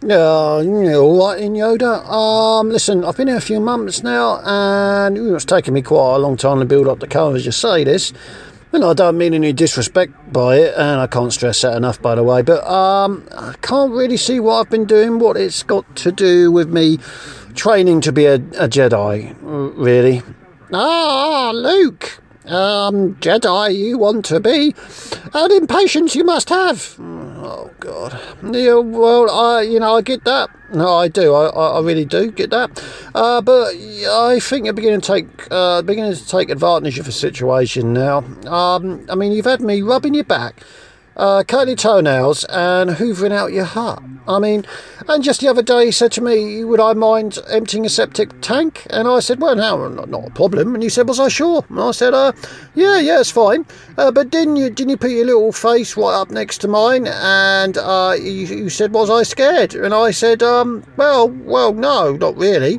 All right in Yoda. Listen, I've been here a few months now, and it's taken me quite a long time to build up the courage to say this. And I don't mean any disrespect by it, and I can't stress that enough, by the way, but I can't really see what I've been doing, what it's got to do with me training to be a Jedi, really. Ah, Luke! Jedi you want to be, and impatience you must have. Oh, God. Yeah, well, I get that. No, I do. I really do get that. But I think they're beginning to take advantage of the situation now. You've had me rubbing your back, cutting your toenails, and hoovering out your hut. And just the other day he said to me, would I mind emptying a septic tank? And I said, well, no, not a problem. And he said, was I sure? And I said, yeah, it's fine. But didn't you put your little face right up next to mine? And you said, was I scared? And I said, well, no, not really.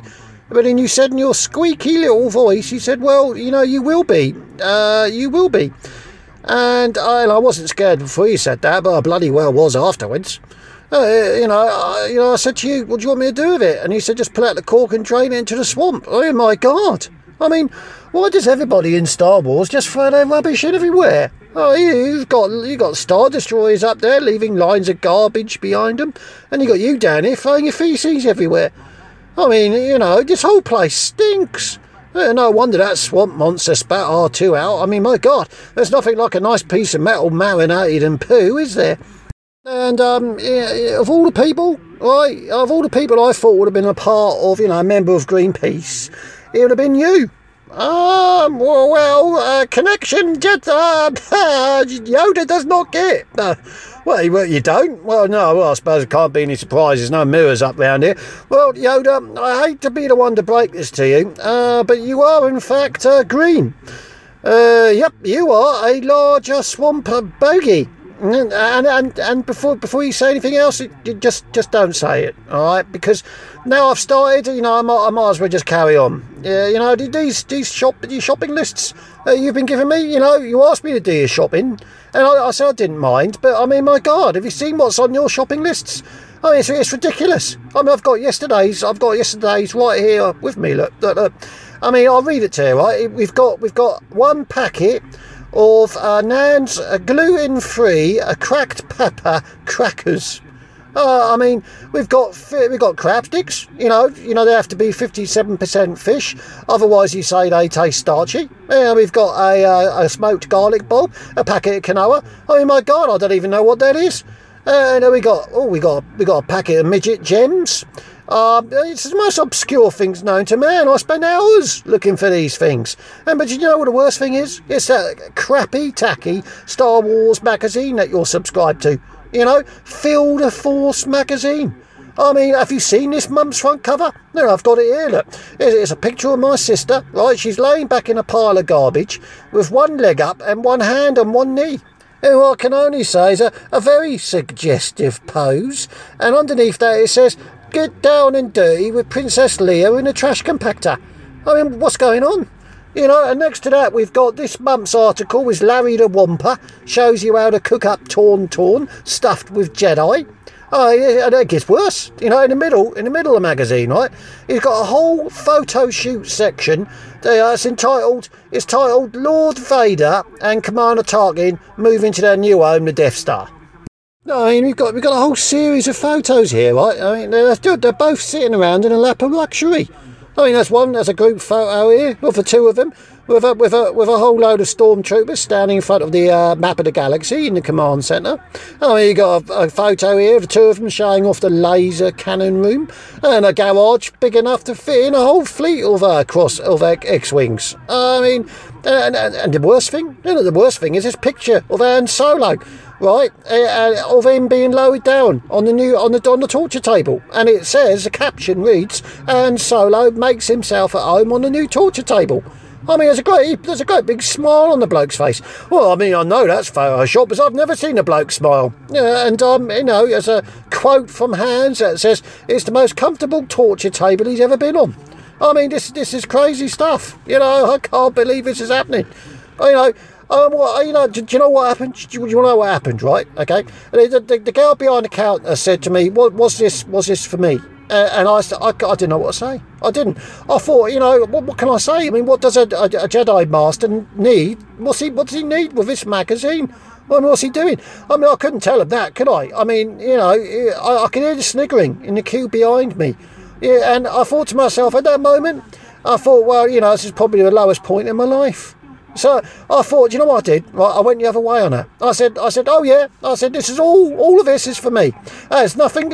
But then you said in your squeaky little voice, you said, well, you will be. You will be. And I wasn't scared before you said that, but I bloody well was afterwards. I said to you, what do you want me to do with it? And you said, just pull out the cork and drain it into the swamp. Oh, my God. Why does everybody in Star Wars just throw their rubbish in everywhere? Oh, you've got Star Destroyers up there leaving lines of garbage behind them, and you've got you down here throwing your feces everywhere. This whole place stinks. No wonder that swamp monster spat R2 out. My God, there's nothing like a nice piece of metal marinated in poo, is there? And of all the people I thought would have been a part of, a member of Greenpeace, it would have been you. Connection to Yoda does not get. Well, you don't? Well, no, well, I suppose it can't be any surprises. No mirrors up round here. Well, Yoda, I hate to be the one to break this to you, but you are, in fact, green. Yep, you are a larger swamp bogey. And before you say anything else, just don't say it, all right? Because now I've started, I might as well just carry on. Yeah, these shopping lists you've been giving me, you asked me to do your shopping, and I said I didn't mind, but my God, have you seen what's on your shopping lists? It's ridiculous. I've got yesterday's right here with me. Look. I'll read it to you, right? We've got one packet of Nan's gluten-free cracked pepper crackers. We've got crab sticks. They have to be 57% fish, otherwise you say they taste starchy. We've got a smoked garlic bulb, a packet of quinoa. My God, I don't even know what that is. And then we got a packet of midget gems. It's the most obscure things known to man. I spend hours looking for these things. But you know what the worst thing is? It's that crappy, tacky Star Wars magazine that you're subscribed to. Field of Force magazine. Have you seen this mum's front cover? No, I've got it here, look. It's a picture of my sister, right? She's laying back in a pile of garbage with one leg up and one hand and one knee. What I can only say is a very suggestive pose. And underneath that it says, get down and dirty with Princess Leia in a trash compactor. What's going on? And next to that we've got this month's article with Larry the Wamper, shows you how to cook up torn, stuffed with Jedi. And it gets worse, in the middle of the magazine, right? It's got a whole photo shoot section. It's titled Lord Vader and Commander Tarkin move into their new home, the Death Star. We've got a whole series of photos here, right? They're both sitting around in a lap of luxury. That's a group photo here, well, for two of them, with a whole load of stormtroopers standing in front of the map of the galaxy in the command centre. You got a photo here of the two of them showing off the laser cannon room, and a garage big enough to fit in a whole fleet of X-wings. And the worst thing is this picture of Han Solo, right, of him being lowered down on the torture table, and it says, the caption reads, "Han Solo makes himself at home on the new torture table." There's a great big smile on the bloke's face. Well, I know that's Photoshop, because I've never seen a bloke smile. There's a quote from Hans that says, "It's the most comfortable torture table he's ever been on." This is crazy stuff. I can't believe this is happening. Well, you know, do you know what happened? Do you want to know what happened, right? Okay. And the girl behind the counter said to me, "What's this for me?" And I didn't know what to say. I didn't. I thought, you know, what can I say? I mean, what does a Jedi master need? What does he need with this magazine? I mean, what's he doing? I mean, I couldn't tell him that, could I? I mean, you know, I could hear the sniggering in the queue behind me. Yeah, and I thought to myself at that moment, I thought, well, you know, this is probably the lowest point in my life. So I thought, you know what I did? Right, I went the other way on her. I said, oh yeah. I said, this is all of this is for me. There's nothing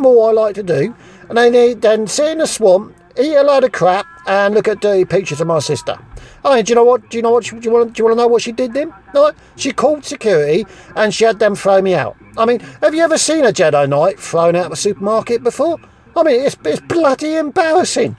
more I like to do. And then sit in a swamp, eat a load of crap, and look at dirty pictures of my sister. Oh, and do you know what? Do you want to know what she did then? No, she called security and she had them throw me out. I mean, have you ever seen a Jedi Knight thrown out of a supermarket before? I mean, it's bloody embarrassing.